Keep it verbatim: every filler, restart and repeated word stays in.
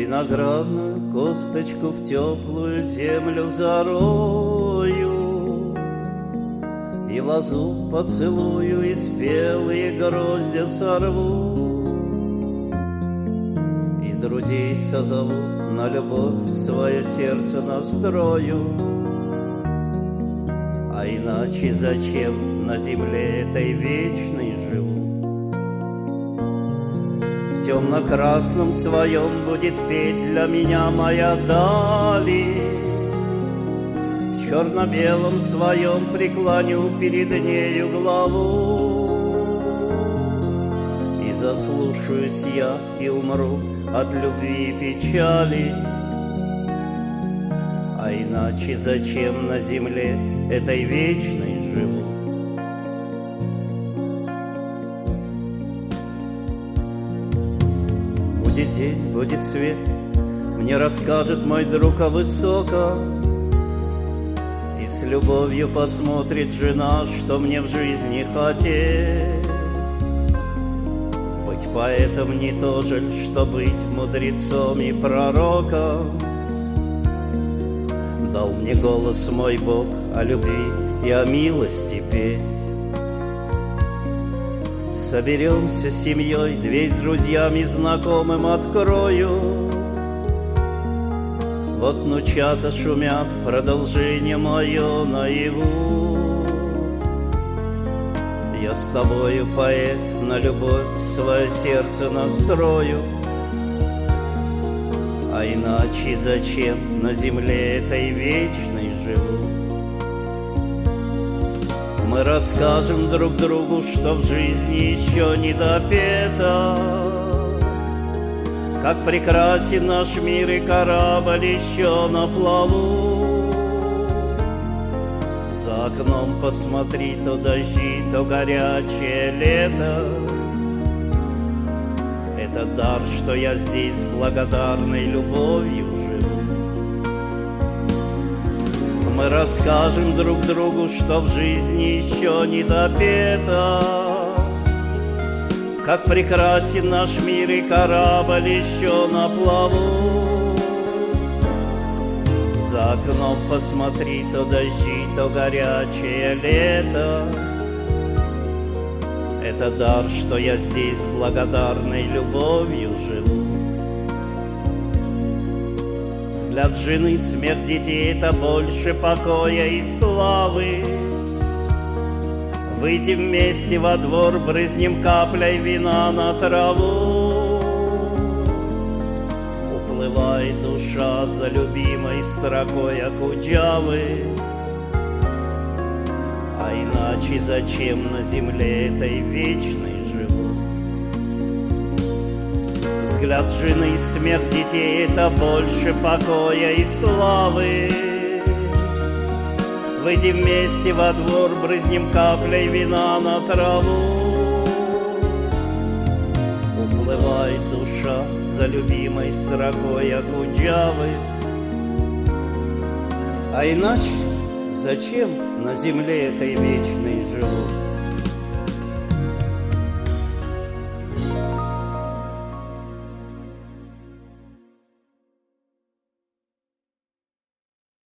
виноградную косточку в теплую землю зарою, и лозу поцелую, и спелые гроздья сорву, и друзей созову, на любовь свое сердце настрою. А иначе зачем на земле этой вечной живу? В темно-красном своем будет петь для меня моя дали, в черно-белом своем преклоню перед нею главу. И заслушаюсь я и умру от любви и печали. А иначе зачем на земле этой вечной живу? Будет день, будет свет, мне расскажет мой друг о высоко, и с любовью посмотрит жена, что мне в жизни хотеть. Быть поэтом не то же, что быть мудрецом и пророком. Дал мне голос мой Бог о любви и о милости петь. Соберемся с семьей, дверь друзьям и знакомым открою. Вот внучата шумят, продолжение мое наяву. Я с тобою, поэт, на любовь свое сердце настрою. А иначе зачем на земле этой вечной живу? Мы расскажем друг другу, что в жизни еще не допето, как прекрасен наш мир, и корабль еще на плаву. За окном посмотри, то дожди, то горячее лето. Это дар, что я здесь с благодарной любовью живу. Мы расскажем друг другу, что в жизни еще не допето, как прекрасен наш мир, и корабль еще на плаву. За окном посмотри, то дожди, то горячее лето. Это дар, что я здесь с благодарной любовью живу. Взгляд жены, смех детей — это больше покоя и славы. Выйдем вместе во двор, брызнем каплей вина на траву. Уплывает душа за любимой строкой Окуджавы. А иначе зачем на земле этой вечной живу? Взгляд жены, смех детей — это больше покоя и славы. Выйдем вместе во двор, брызнем каплей вина на траву. Уплывает душа за любимой строкой Окуджавы. А иначе зачем на земле этой вечной живу?